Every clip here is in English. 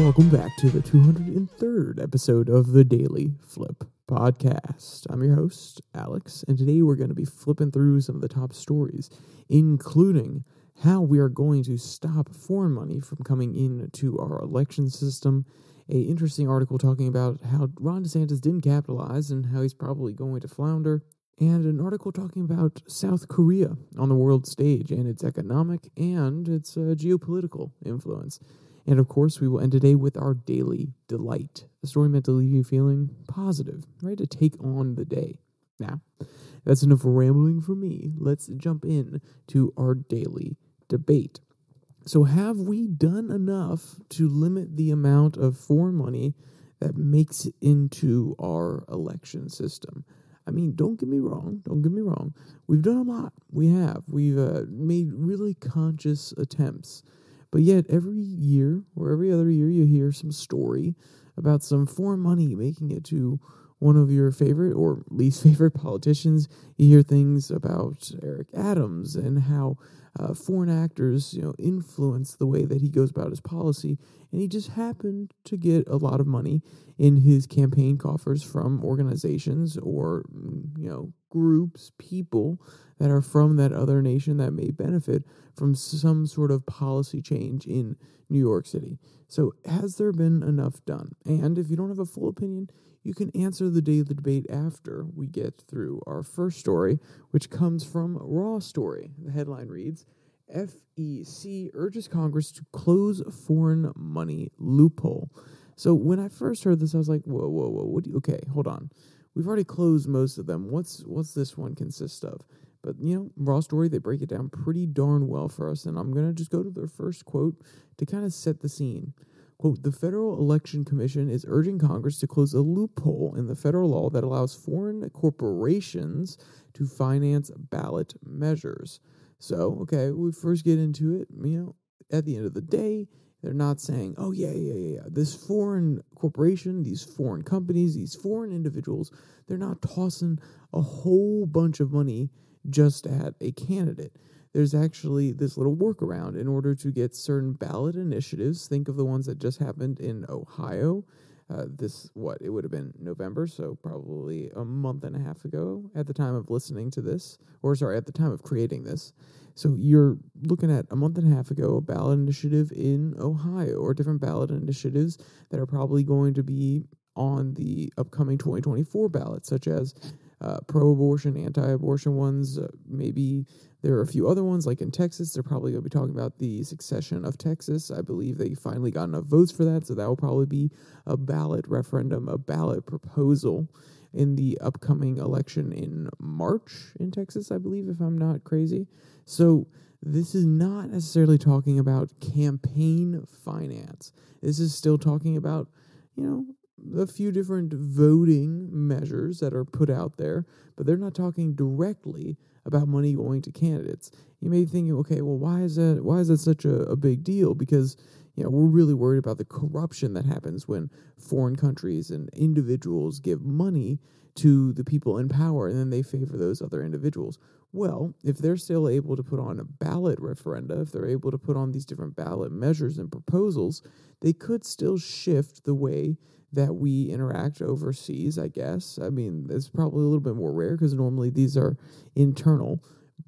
Welcome back to the 203rd episode of the Daily Flip Podcast. I'm your host, Alex, and today we're going to be flipping through some of the top stories, including how we are going to stop foreign money from coming into our election system, an interesting article talking about how Ron DeSantis didn't capitalize and how he's probably going to flounder, and an article talking about South Korea on the world stage and its economic and its geopolitical influence. And of course, we will end today with our Daily Delight, a story meant to leave you feeling positive, ready to take on the day. Now, that's enough rambling for me. Let's jump in to our daily debate. So have we done enough to limit the amount of foreign money that makes it into our election system? I mean, don't get me wrong. We've done a lot. We have. We've made really conscious attempts. But yet, every year or every other year, you hear some story about some foreign money making it to one of your favorite or least favorite politicians. You hear things about Eric Adams and how foreign actors, influence the way that he goes about his policy. And he just happened to get a lot of money in his campaign coffers from organizations or, groups, people that are from that other nation that may benefit from some sort of policy change in New York City. So has there been enough done? And if you don't have a full opinion, you can answer the daily debate after we get through our first story, which comes from Raw Story. The headline reads, FEC urges Congress to close foreign money loophole. So when I first heard this, I was like, whoa, okay, hold on. We've already closed most of them. What's this one consist of? But, Raw Story, they break it down pretty darn well for us, and I'm going to just go to their first quote to kind of set the scene. Quote, the Federal Election Commission is urging Congress to close a loophole in the federal law that allows foreign corporations to finance ballot measures. So, okay, we first get into it, at the end of the day, they're not saying, oh, yeah, this foreign corporation, these foreign companies, these foreign individuals, they're not tossing a whole bunch of money just at a candidate. There's actually this little workaround in order to get certain ballot initiatives. Think of the ones that just happened in Ohio. It would have been November, so probably a month and a half ago at the time of listening to this, at the time of creating this. So you're looking at a month and a half ago, a ballot initiative in Ohio or different ballot initiatives that are probably going to be on the upcoming 2024 ballot, such as pro-abortion, anti-abortion ones. Maybe there are a few other ones, like in Texas. They're probably going to be talking about the secession of Texas. I believe they finally got enough votes for that, so that will probably be a ballot referendum, a ballot proposal in the upcoming election in March in Texas, I believe, if I'm not crazy. So this is not necessarily talking about campaign finance. This is still talking about, a few different voting measures that are put out there, but they're not talking directly about money going to candidates. You may be thinking, okay, well, why is that such a big deal? Because, we're really worried about the corruption that happens when foreign countries and individuals give money to the people in power, and then they favor those other individuals. Well, if they're still able to put on a ballot referenda, if they're able to put on these different ballot measures and proposals, they could still shift the way that we interact overseas, I guess. I mean, it's probably a little bit more rare because normally these are internal,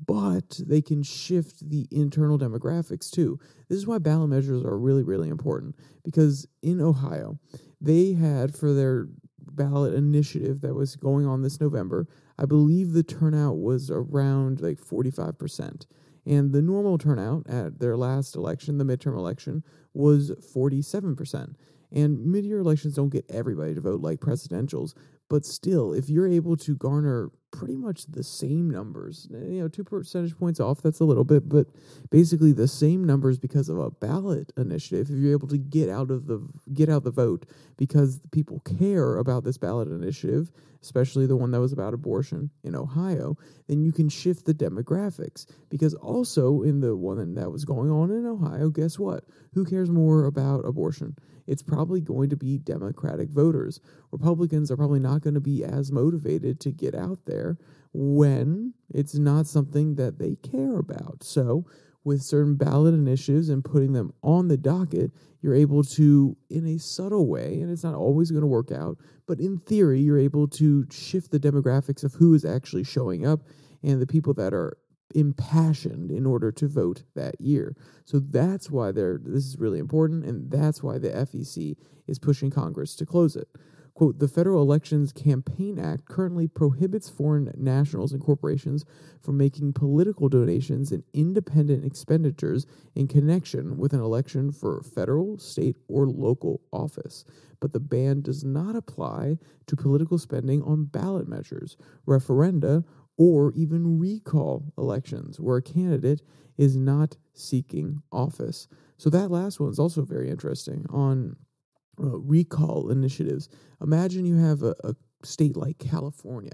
but they can shift the internal demographics too. This is why ballot measures are really, really important, because in Ohio, they had for their ballot initiative that was going on this November, I believe the turnout was around 45%. And the normal turnout at their last election, the midterm election, was 47%. And mid-year elections don't get everybody to vote like presidentials, but still, if you're able to garner pretty much the same numbers, 2 percentage points off, that's a little bit, but basically the same numbers because of a ballot initiative, if you're able to get out the vote because people care about this ballot initiative, especially the one that was about abortion in Ohio, then you can shift the demographics. Because also in the one that was going on in Ohio, guess what? Who cares more about abortion? It's probably going to be Democratic voters. Republicans are probably not going to be as motivated to get out there when it's not something that they care about. So with certain ballot initiatives and putting them on the docket, you're able to, in a subtle way, and it's not always going to work out, but in theory, you're able to shift the demographics of who is actually showing up and the people that are impassioned in order to vote that year. So that's why this is really important, and that's why the FEC is pushing Congress to close it. Quote, the Federal Elections Campaign Act currently prohibits foreign nationals and corporations from making political donations and independent expenditures in connection with an election for federal, state, or local office. But the ban does not apply to political spending on ballot measures, referenda, or even recall elections where a candidate is not seeking office. So that last one is also very interesting on recall initiatives. Imagine you have a state like California,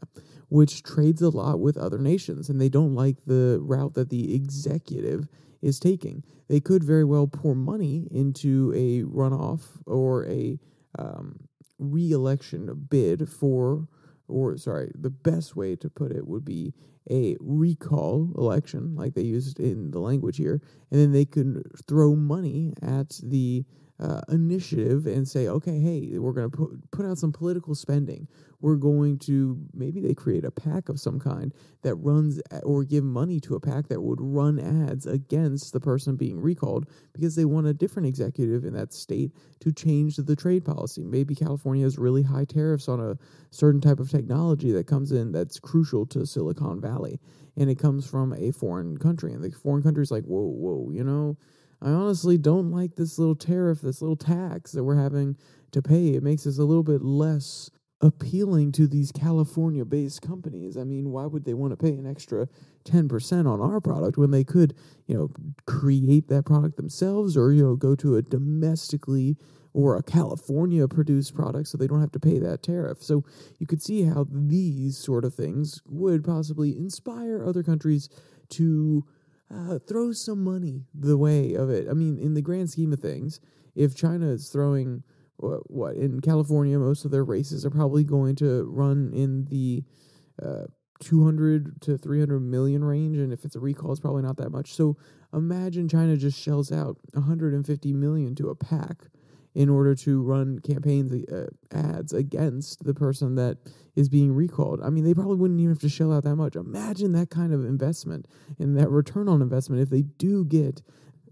which trades a lot with other nations, and they don't like the route that the executive is taking. They could very well pour money into a runoff or a re-election bid the best way to put it would be a recall election, like they used in the language here, and then they could throw money at the initiative and say, okay, hey, we're going to put out some political spending. We're going to, maybe they create a PAC of some kind that runs or give money to a PAC that would run ads against the person being recalled because they want a different executive in that state to change the trade policy. Maybe California has really high tariffs on a certain type of technology that comes in that's crucial to Silicon Valley, and it comes from a foreign country. And the foreign country's like, whoa, you know, I honestly don't like this little tariff, this little tax that we're having to pay. It makes us a little bit less appealing to these California-based companies. I mean, why would they want to pay an extra 10% on our product when they could, create that product themselves or, go to a domestically or a California-produced product so they don't have to pay that tariff? So you could see how these sort of things would possibly inspire other countries to throw some money the way of it. I mean, in the grand scheme of things, if China is throwing, in California, most of their races are probably going to run in the 200 to 300 million range, and if it's a recall, it's probably not that much. So imagine China just shells out 150 million to a PAC in order to run campaigns, ads against the person that is being recalled. I mean, they probably wouldn't even have to shell out that much. Imagine that kind of investment and that return on investment if they do get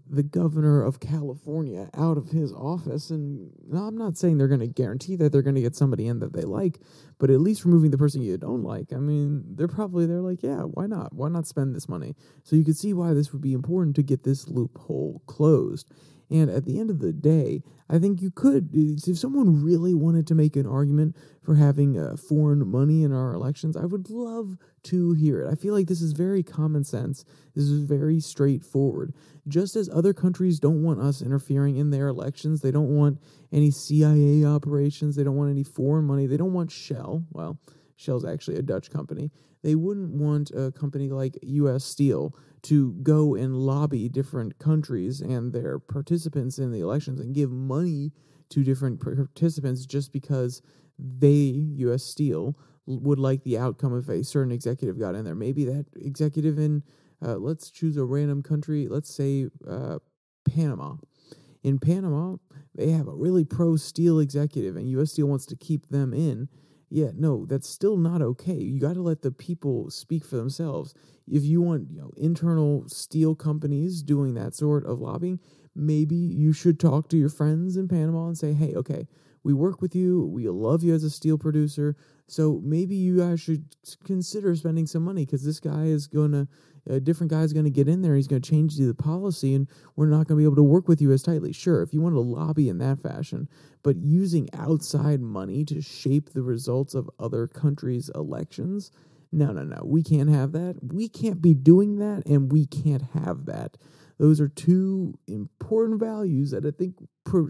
the governor of California out of his office. And I'm not saying they're going to guarantee that they're going to get somebody in that they like, but at least removing the person you don't like. I mean, they're like, yeah, why not? Why not spend this money? So you could see why this would be important to get this loophole closed. And at the end of the day, I think you could, if someone really wanted to make an argument for having foreign money in our elections, I would love to hear it. I feel like this is very common sense. This is very straightforward. Just as other countries don't want us interfering in their elections, they don't want any CIA operations, they don't want any foreign money, they don't want Shell. Well, Shell's actually a Dutch company. They wouldn't want a company like U.S. Steel to go and lobby different countries and their participants in the elections and give money to different participants just because they, U.S. Steel, would like the outcome if a certain executive got in there. Maybe that executive in, let's choose a random country, let's say Panama. In Panama, they have a really pro-steel executive, and U.S. Steel wants to keep them in. Yeah, no, that's still not okay. You got to let the people speak for themselves. If you want, internal steel companies doing that sort of lobbying, maybe you should talk to your friends in Panama and say, hey, okay, we work with you. We love you as a steel producer. So maybe you guys should consider spending some money because this guy is going to, a different guy is going to get in there. He's going to change the policy and we're not going to be able to work with you as tightly. Sure, if you want to lobby in that fashion, but using outside money to shape the results of other countries' elections, no. We can't have that. We can't be doing that and we can't have that. Those are two important values that I think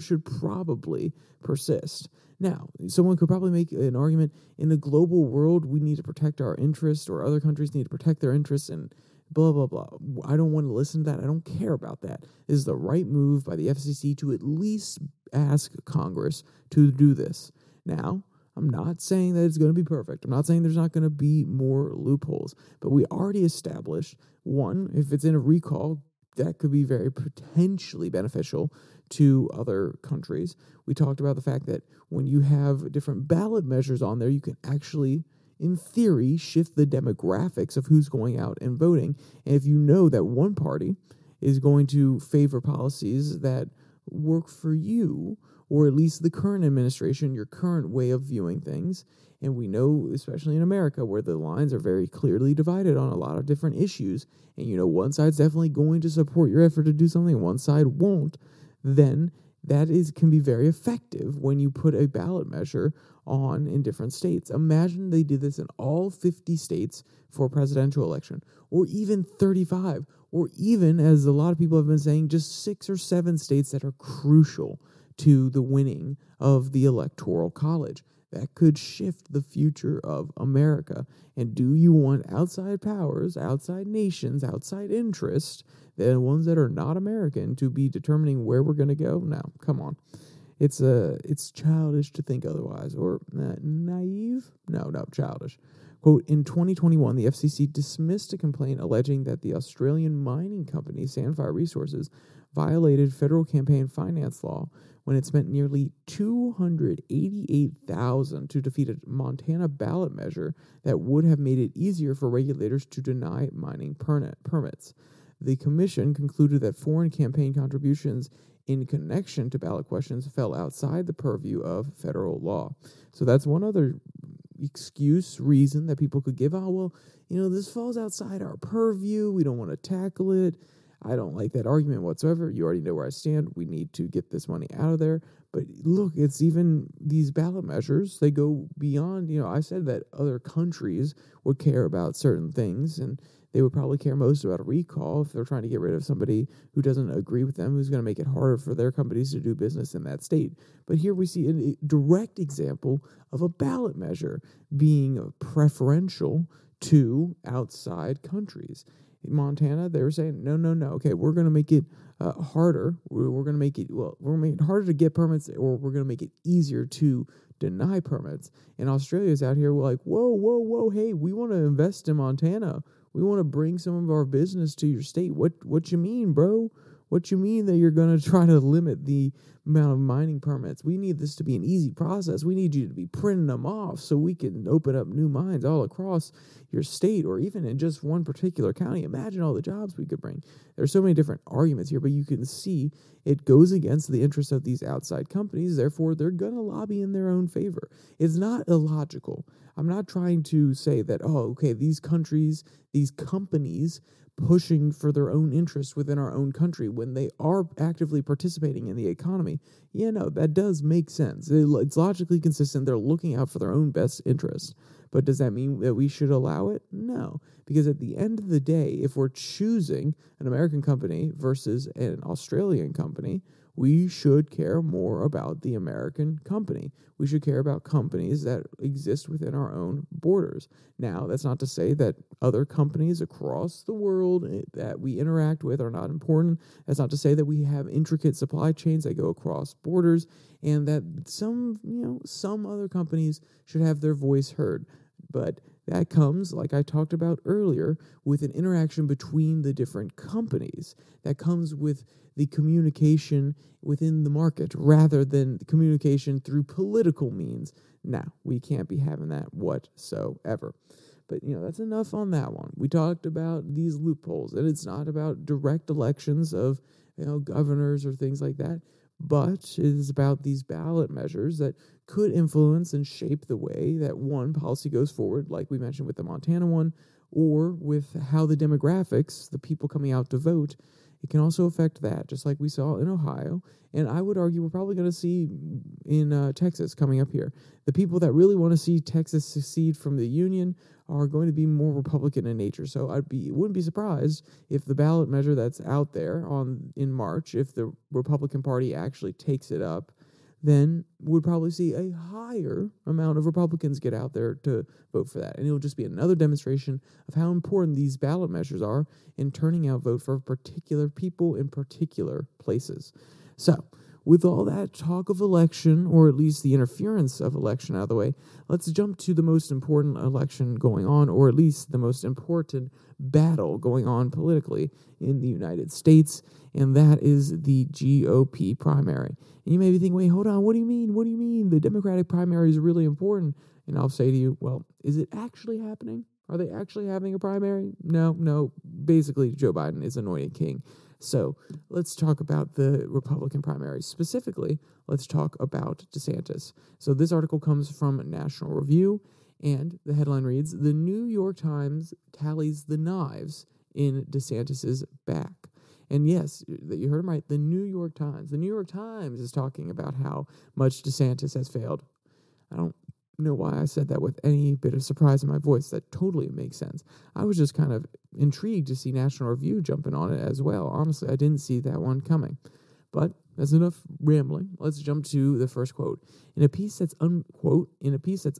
should probably persist. Now, someone could probably make an argument, in a global world, we need to protect our interests or other countries need to protect their interests and blah, blah, blah. I don't want to listen to that. I don't care about that. It is the right move by the FCC to at least ask Congress to do this. Now, I'm not saying that it's going to be perfect. I'm not saying there's not going to be more loopholes. But we already established, one, if it's in a recall, that could be very potentially beneficial to other countries. We talked about the fact that when you have different ballot measures on there, you can actually, in theory, shift the demographics of who's going out and voting. And if you know that one party is going to favor policies that work for you, or at least the current administration, your current way of viewing things. And we know, especially in America, where the lines are very clearly divided on a lot of different issues, and you know one side's definitely going to support your effort to do something, one side won't, then that is can be very effective when you put a ballot measure on in different states. Imagine they did this in all 50 states for a presidential election, or even 35, or even, as a lot of people have been saying, just 6 or 7 states that are crucial to the winning of the Electoral College. That could shift the future of America. And do you want outside powers, outside nations, outside interests, the ones that are not American, to be determining where we're going to go? No, come on. It's childish to think otherwise, or naive? No, childish. Quote, in 2021, the FCC dismissed a complaint alleging that the Australian mining company Sandfire Resources violated federal campaign finance law when it spent nearly $288,000 to defeat a Montana ballot measure that would have made it easier for regulators to deny mining permits. The commission concluded that foreign campaign contributions in connection to ballot questions fell outside the purview of federal law. So that's one other reason that people could give. Oh, well, you know, this falls outside our purview. We don't want to tackle it. I don't like that argument whatsoever. You already know where I stand. We need to get this money out of there. But look, it's even these ballot measures, they go beyond, you know, I said that other countries would care about certain things, and they would probably care most about a recall if they're trying to get rid of somebody who doesn't agree with them, who's going to make it harder for their companies to do business in that state. But here we see a direct example of a ballot measure being preferential to outside countries. In Montana, they were saying, no. Okay, we're going to make it harder. We're going to make it harder to get permits, or we're going to make it easier to deny permits. And Australia's out here, we're like, whoa. Hey, we want to invest in Montana. We want to bring some of our business to your state. What you mean, bro? What you mean that you're going to try to limit the amount of mining permits? We need this to be an easy process. We need you to be printing them off so we can open up new mines all across your state, or even in just one particular county. Imagine all the jobs we could bring. There's so many different arguments here, but you can see it goes against the interests of these outside companies. Therefore, they're going to lobby in their own favor. It's not illogical. I'm not trying to say that, oh, okay, these countries, these companies pushing for their own interests within our own country when they are actively participating in the economy. Yeah, no, that does make sense. It's logically consistent. They're looking out for their own best interest. But does that mean that we should allow it? No, because at the end of the day, if we're choosing an American company versus an Australian company, we should care more about the American company. We should care about companies that exist within our own borders. Now, that's not to say that other companies across the world that we interact with are not important. That's not to say that we have intricate supply chains that go across borders, and that some other companies should have their voice heard. But that comes, like I talked about earlier, with an interaction between the different companies. That comes with the communication within the market rather than the communication through political means. Now, we can't be having that whatsoever. But, that's enough on that one. We talked about these loopholes, and it's not about direct elections of, governors or things like that. But it is about these ballot measures that could influence and shape the way that one policy goes forward, like we mentioned with the Montana one, or with how the demographics, the people coming out to vote, it can also affect that, just like we saw in Ohio. And I would argue we're probably going to see in Texas coming up here. The people that really want to see Texas secede from the Union are going to be more Republican in nature. So wouldn't be surprised if the ballot measure that's out there in March, if the Republican Party actually takes it up, then we'd probably see a higher amount of Republicans get out there to vote for that. And it'll just be another demonstration of how important these ballot measures are in turning out vote for particular people in particular places. So with all that talk of election, or at least the interference of election, out of the way, let's jump to the most important election going on, or at least the most important battle going on politically in the United States, and that is the GOP primary. And you may be thinking, wait, hold on, what do you mean? What do you mean? The Democratic primary is really important. And I'll say to you, well, is it actually happening? Are they actually having a primary? No. Basically, Joe Biden is anointed king. So let's talk about the Republican primaries. Specifically, let's talk about DeSantis. So this article comes from National Review, and the headline reads, "The New York Times tallies the knives in DeSantis's back." And yes, you heard him right, the New York Times. The New York Times is talking about how much DeSantis has failed. I don't know why I said that with any bit of surprise in my voice. That totally makes sense. I was just kind of intrigued to see National Review jumping on it as well. Honestly, I didn't see that one coming. But that's enough rambling. Let's jump to the first quote. In a piece that's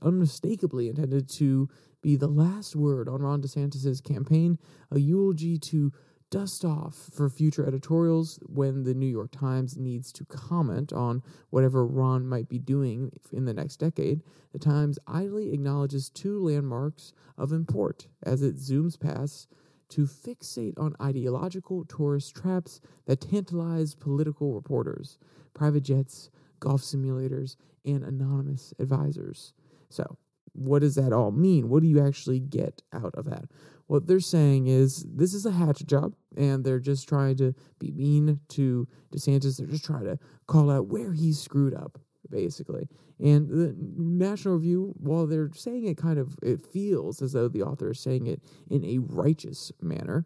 unmistakably intended to be the last word on Ron DeSantis' campaign, a eulogy to dust off for future editorials when the New York Times needs to comment on whatever Ron might be doing in the next decade, the Times idly acknowledges two landmarks of import as it zooms past to fixate on ideological tourist traps that tantalize political reporters, private jets, golf simulators, and anonymous advisors. So, what does that all mean? What do you actually get out of that? What they're saying is this is a hatchet job, and they're just trying to be mean to DeSantis. They're just trying to call out where he screwed up, basically. And the National Review, while they're saying it kind of, it feels as though the author is saying it in a righteous manner,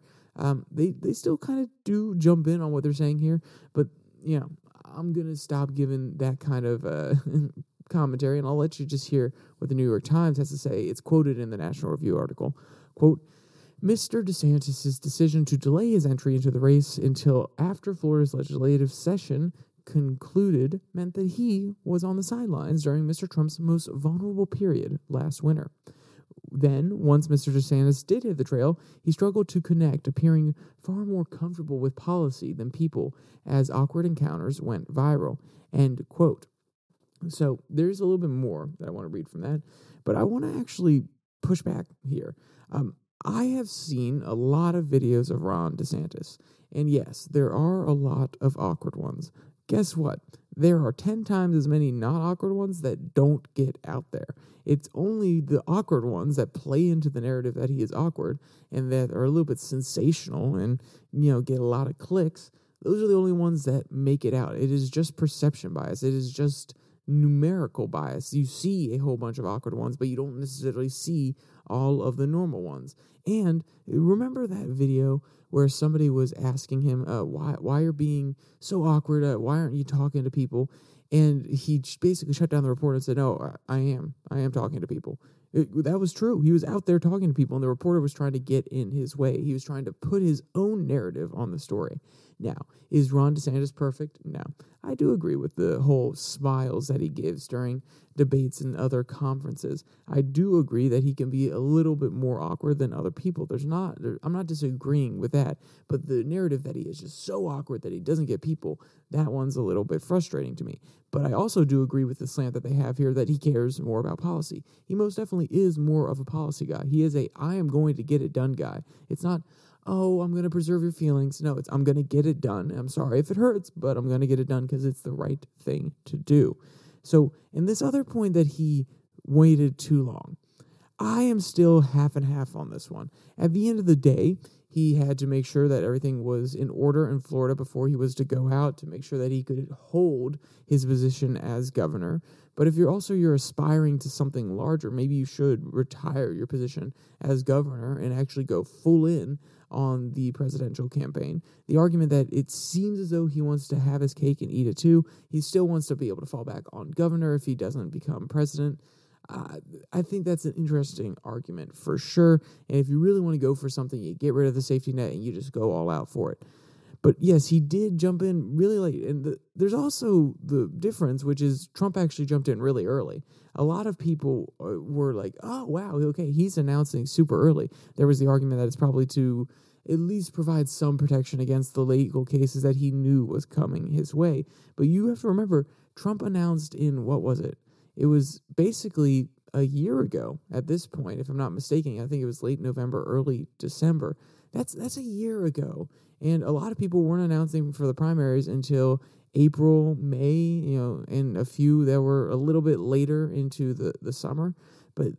they still kind of do jump in on what they're saying here. But, you know, I'm going to stop giving that kind of commentary, and I'll let you just hear what the New York Times has to say. It's quoted in the National Review article. Quote, "Mr. DeSantis' decision to delay his entry into the race until after Florida's legislative session concluded meant that he was on the sidelines during Mr. Trump's most vulnerable period last winter. Then, once Mr. DeSantis did hit the trail, he struggled to connect, appearing far more comfortable with policy than people as awkward encounters went viral." End quote. So there's a little bit more that I want to read from that, but I want to actually push back here. I have seen a lot of videos of Ron DeSantis, and yes, there are a lot of awkward ones. Guess what? There are 10 times as many not awkward ones that don't get out there. It's only the awkward ones that play into the narrative that he is awkward and that are a little bit sensational and, you know, get a lot of clicks. Those are the only ones that make it out. It is just perception bias. It is just numerical bias. You see a whole bunch of awkward ones, but you don't necessarily see all of the normal ones. And remember that video where somebody was asking him, why you're being so awkward? Why aren't you talking to people? And he basically shut down the reporter and said, "No, I am talking to people." That was true. He was out there talking to people, and the reporter was trying to get in his way. He was trying to put his own narrative on the story. Now, is Ron DeSantis perfect? No. I do agree with the whole smiles that he gives during debates and other conferences. I do agree that he can be a little bit more awkward than other people. I'm not disagreeing with that, but the narrative that he is just so awkward that he doesn't get people, that one's a little bit frustrating to me. But I also do agree with the slant that they have here that he cares more about policy. He most definitely is more of a policy guy. He is I am going to get it done guy. It's not, oh, I'm going to preserve your feelings. No, it's I'm going to get it done. I'm sorry if it hurts, but I'm going to get it done because it's the right thing to do. So, and this other point that he waited too long, I am still half and half on this one. At the end of the day, he had to make sure that everything was in order in Florida before he was to go out, to make sure that he could hold his position as governor. But if you're aspiring to something larger, maybe you should retire your position as governor and actually go full in on the presidential campaign. The argument that it seems as though he wants to have his cake and eat it too. He still wants to be able to fall back on governor if he doesn't become president. I think that's an interesting argument for sure. And if you really want to go for something, you get rid of the safety net and you just go all out for it. But yes, he did jump in really late. And there's also the difference, which is Trump actually jumped in really early. A lot of people were like, oh, wow, okay, he's announcing super early. There was the argument that it's probably to at least provide some protection against the legal cases that he knew was coming his way. But you have to remember, Trump announced in, what was it? It was basically a year ago at this point, if I'm not mistaken. I think it was late November, early December. That's a year ago. And a lot of people weren't announcing for the primaries until April, May, you know, and a few that were a little bit later into the summer. But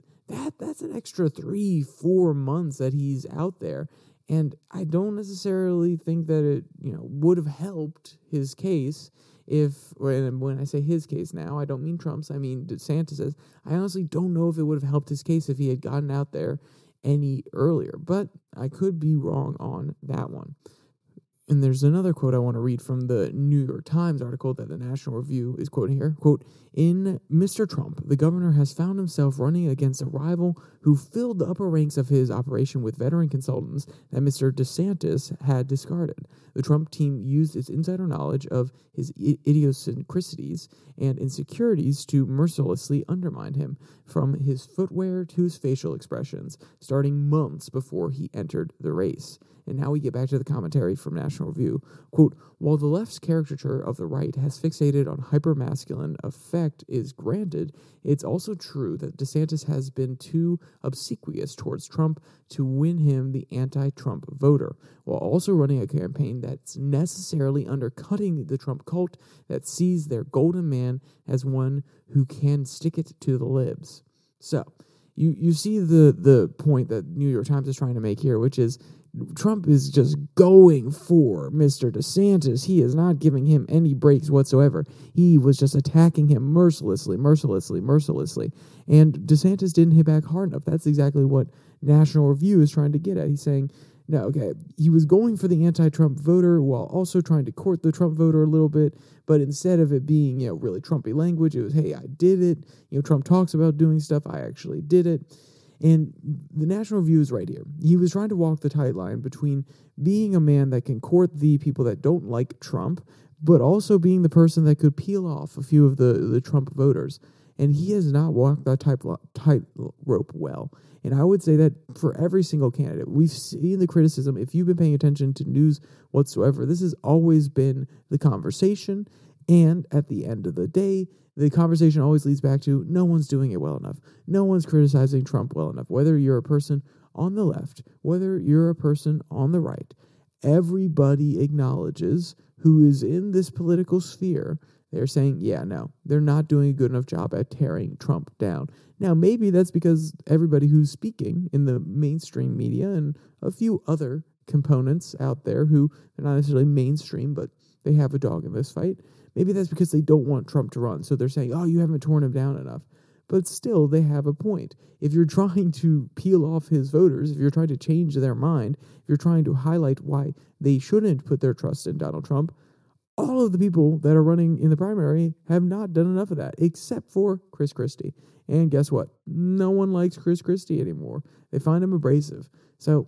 that's an extra 3-4 months that he's out there. And I don't necessarily think that it, you know, would have helped his case if, and when I say his case now, I don't mean Trump's, I mean DeSantis's. I honestly don't know if it would have helped his case if he had gotten out there any earlier, but I could be wrong on that one. And there's another quote I want to read from the New York Times article that the National Review is quoting here. Quote, "In Mr. Trump, the governor has found himself running against a rival who filled the upper ranks of his operation with veteran consultants that Mr. DeSantis had discarded. The Trump team used its insider knowledge of his idiosyncrasies and insecurities to mercilessly undermine him, from his footwear to his facial expressions, starting months before he entered the race." And now we get back to the commentary from National Review. Quote, "While the left's caricature of the right has fixated on hypermasculine effect is granted, it's also true that DeSantis has been too obsequious towards Trump to win him the anti-Trump voter, while also running a campaign that's necessarily undercutting the Trump cult that sees their golden man as one who can stick it to the libs." So, you see the point that New York Times is trying to make here, which is Trump is just going for Mr. DeSantis. He is not giving him any breaks whatsoever. He was just attacking him mercilessly. And DeSantis didn't hit back hard enough. That's exactly what National Review is trying to get at. He's saying, no, okay, he was going for the anti-Trump voter while also trying to court the Trump voter a little bit, but instead of it being, you know, really Trumpy language, it was, hey, I did it. You know, Trump talks about doing stuff. I actually did it. And the National Review is right here. He was trying to walk the tight line between being a man that can court the people that don't like Trump, but also being the person that could peel off a few of the Trump voters. And he has not walked that tightrope well. And I would say that for every single candidate, we've seen the criticism. If you've been paying attention to news whatsoever, this has always been the conversation. And at the end of the day, the conversation always leads back to no one's doing it well enough. No one's criticizing Trump well enough. Whether you're a person on the left, whether you're a person on the right, everybody acknowledges who is in this political sphere. They're saying, yeah, no, they're not doing a good enough job at tearing Trump down. Now, maybe that's because everybody who's speaking in the mainstream media and a few other components out there who are not necessarily mainstream, but they have a dog in this fight. Maybe that's because they don't want Trump to run. So they're saying, oh, you haven't torn him down enough. But still, they have a point. If you're trying to peel off his voters, if you're trying to change their mind, if you're trying to highlight why they shouldn't put their trust in Donald Trump, all of the people that are running in the primary have not done enough of that, except for Chris Christie. And guess what? No one likes Chris Christie anymore. They find him abrasive. So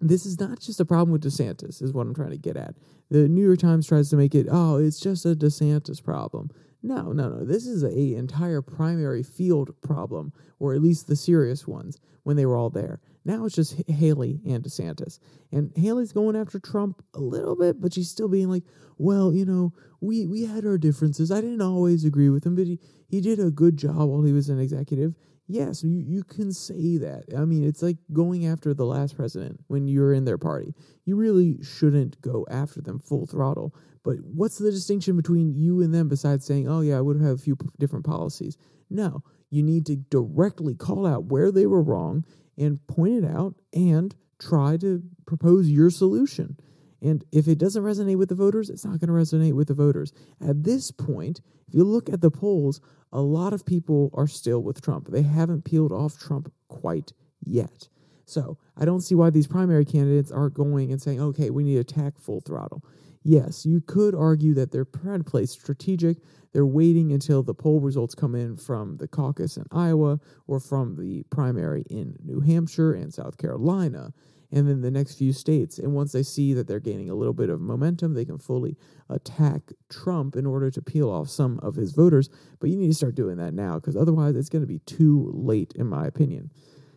this is not just a problem with DeSantis, is what I'm trying to get at. The New York Times tries to make it, oh, it's just a DeSantis problem. No. This is an entire primary field problem, or at least the serious ones, when they were all there. Now it's just Haley and DeSantis. And Haley's going after Trump a little bit, but she's still being like, well, you know, we had our differences. I didn't always agree with him, but he did a good job while he was an executive. Yes, you can say that. I mean, it's like going after the last president when you're in their party. You really shouldn't go after them full throttle. But what's the distinction between you and them besides saying, oh, yeah, I would have had a few different policies? No, you need to directly call out where they were wrong and point it out and try to propose your solution. And if it doesn't resonate with the voters, it's not going to resonate with the voters. At this point, if you look at the polls, a lot of people are still with Trump. They haven't peeled off Trump quite yet. So I don't see why these primary candidates aren't going and saying, okay, we need to attack full throttle. Yes, you could argue that they're trying to play strategic. They're waiting until the poll results come in from the caucus in Iowa or from the primary in New Hampshire and South Carolina, and then the next few states. And once they see that they're gaining a little bit of momentum, they can fully attack Trump in order to peel off some of his voters. But you need to start doing that now, because otherwise it's going to be too late, in my opinion.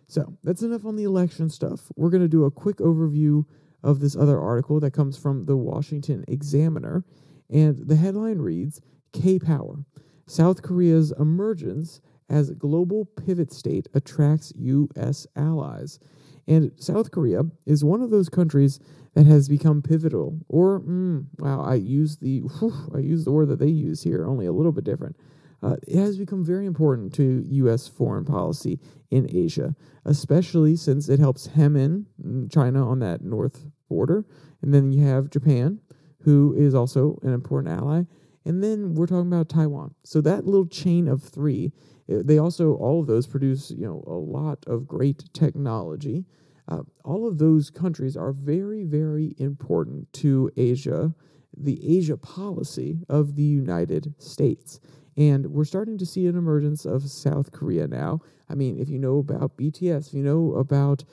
So that's enough on the election stuff. We're going to do a quick overview of this other article that comes from the Washington Examiner, and the headline reads, K-Power, South Korea's emergence as global pivot state attracts U.S. allies. And South Korea is one of those countries that has become pivotal, or, I used the word that they use here, only a little bit different. It has become very important to U.S. foreign policy in Asia, especially since it helps hem in China on that north border. And then you have Japan, who is also an important ally. And then we're talking about Taiwan. So that little chain of three, they also, all of those produce, a lot of great technology. All of those countries are very, very important to Asia, the Asia policy of the United States. And we're starting to see an emergence of South Korea now. I mean, if you know about BTS, if you know about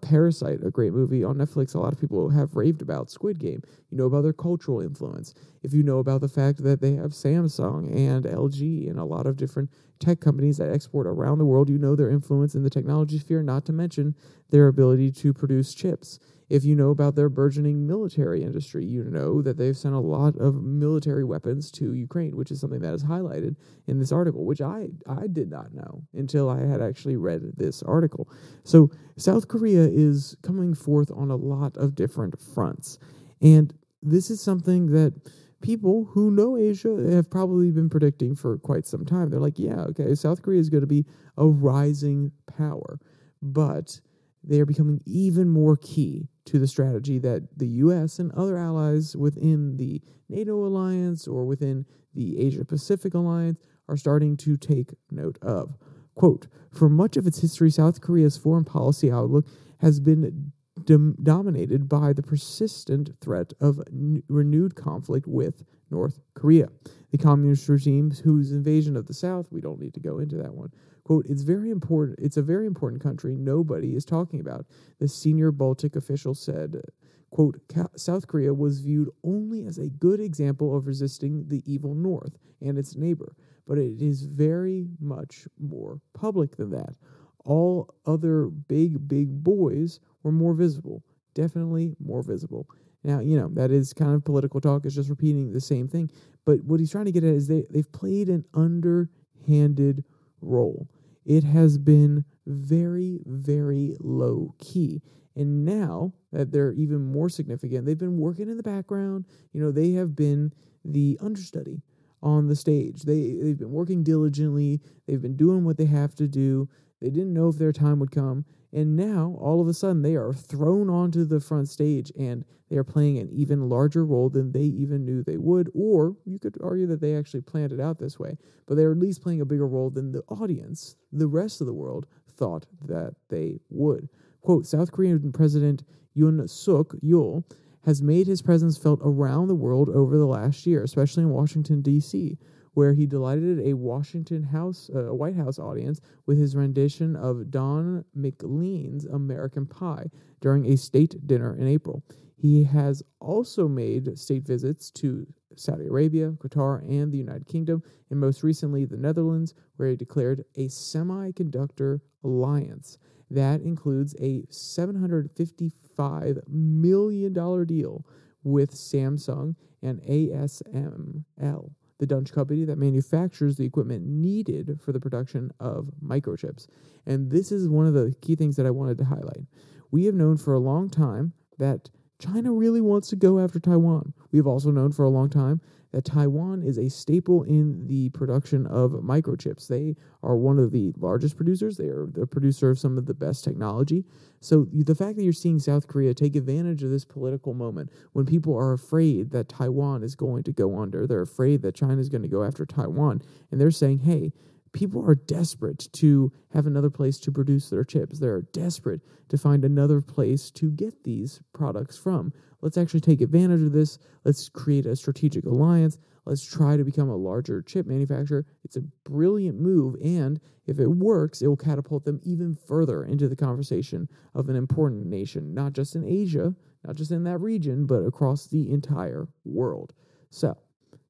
Parasite, a great movie on Netflix, a lot of people have raved about Squid Game. You know about their cultural influence. If you know about the fact that they have Samsung and LG and a lot of different tech companies that export around the world, you know their influence in the technology sphere, not to mention their ability to produce chips. If you know about their burgeoning military industry, you know that they've sent a lot of military weapons to Ukraine, which is something that is highlighted in this article, which I did not know until I had actually read this article. So South Korea is coming forth on a lot of different fronts. And this is something that people who know Asia have probably been predicting for quite some time. They're like, yeah, okay, South Korea is going to be a rising power. But they are becoming even more key to the strategy that the U.S. and other allies within the NATO alliance or within the Asia-Pacific alliance are starting to take note of. Quote, for much of its history, South Korea's foreign policy outlook has been dominated by the persistent threat of renewed conflict with North Korea. The communist regime whose invasion of the South, we don't need to go into that one. Quote, it's very important. It's a very important country nobody is talking about. The senior Baltic official said, quote, South Korea was viewed only as a good example of resisting the evil North and its neighbor, but it is very much more public than that. All other big boys were more visible, definitely more visible. Now, that is kind of political talk. It's just repeating the same thing. But what he's trying to get at is they've played an underhanded role. It has been very, very low key. And now that they're even more significant, they've been working in the background. They have been the understudy on the stage. They've been working diligently. They've been doing what they have to do. They didn't know if their time would come. And now, all of a sudden, they are thrown onto the front stage and they are playing an even larger role than they even knew they would. Or you could argue that they actually planned it out this way, but they're at least playing a bigger role than the audience, the rest of the world, thought that they would. Quote, South Korean President Yoon Suk-yeol has made his presence felt around the world over the last year, especially in Washington, D.C., where he delighted a White House audience with his rendition of Don McLean's American Pie during a state dinner in April. He has also made state visits to Saudi Arabia, Qatar, and the United Kingdom, and most recently the Netherlands, where he declared a semiconductor alliance. That includes a $755 million deal with Samsung and ASML, the Dutch company that manufactures the equipment needed for the production of microchips. And this is one of the key things that I wanted to highlight. We have known for a long time that China really wants to go after Taiwan. We have also known for a long time that Taiwan is a staple in the production of microchips. They are one of the largest producers. They are the producer of some of the best technology. So the fact that you're seeing South Korea take advantage of this political moment when people are afraid that Taiwan is going to go under, they're afraid that China is going to go after Taiwan, and they're saying, hey, people are desperate to have another place to produce their chips. They're desperate to find another place to get these products from. Let's actually take advantage of this. Let's create a strategic alliance. Let's try to become a larger chip manufacturer. It's a brilliant move, and if it works, it will catapult them even further into the conversation of an important nation, not just in Asia, not just in that region, but across the entire world. So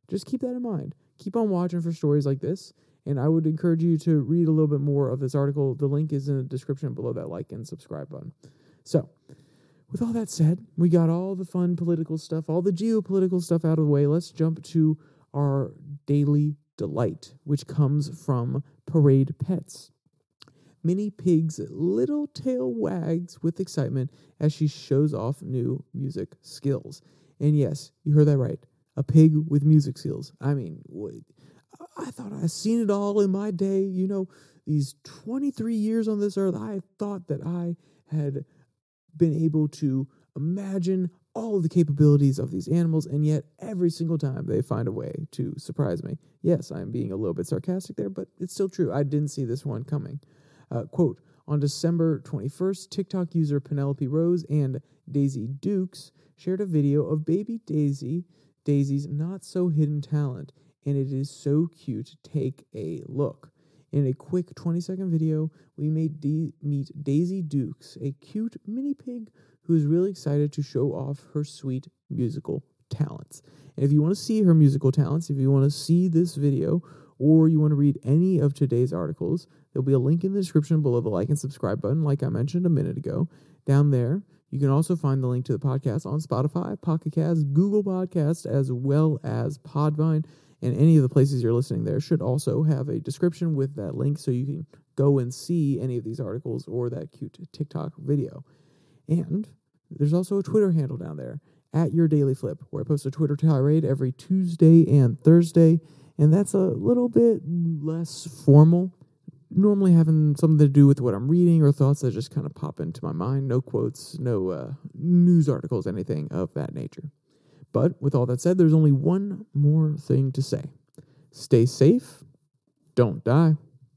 just keep that in mind. Keep on watching for stories like this. And I would encourage you to read a little bit more of this article. The link is in the description below that like and subscribe button. So with all that said, we got all the fun political stuff, all the geopolitical stuff out of the way. Let's jump to our daily delight, which comes from Parade Pets. Minnie Pig's little tail wags with excitement as she shows off new music skills. And yes, you heard that right. A pig with music skills. I mean, I thought I'd seen it all in my day. You know, these 23 years on this earth, I thought that I had been able to imagine all of the capabilities of these animals, and yet every single time they find a way to surprise me. Yes, I'm being a little bit sarcastic there, but it's still true. I didn't see this one coming. Quote, on December 21st, TikTok user Penelope Rose and Daisy Dukes shared a video of baby Daisy's not-so-hidden talent, and it is so cute. Take a look. In a quick 20-second video, we may meet Daisy Dukes, a cute mini pig who is really excited to show off her sweet musical talents. And if you want to see her musical talents, if you want to see this video, or you want to read any of today's articles, there'll be a link in the description below the like and subscribe button, like I mentioned a minute ago. Down there, you can also find the link to the podcast on Spotify, Pocket Cast, Google Podcast, as well as Podvine. And any of the places you're listening there should also have a description with that link so you can go and see any of these articles or that cute TikTok video. And there's also a Twitter handle down there, @YourDailyFlip, where I post a Twitter tirade every Tuesday and Thursday. And that's a little bit less formal, normally having something to do with what I'm reading or thoughts that just kind of pop into my mind. No quotes, no news articles, anything of that nature. But with all that said, there's only one more thing to say. Stay safe. Don't die.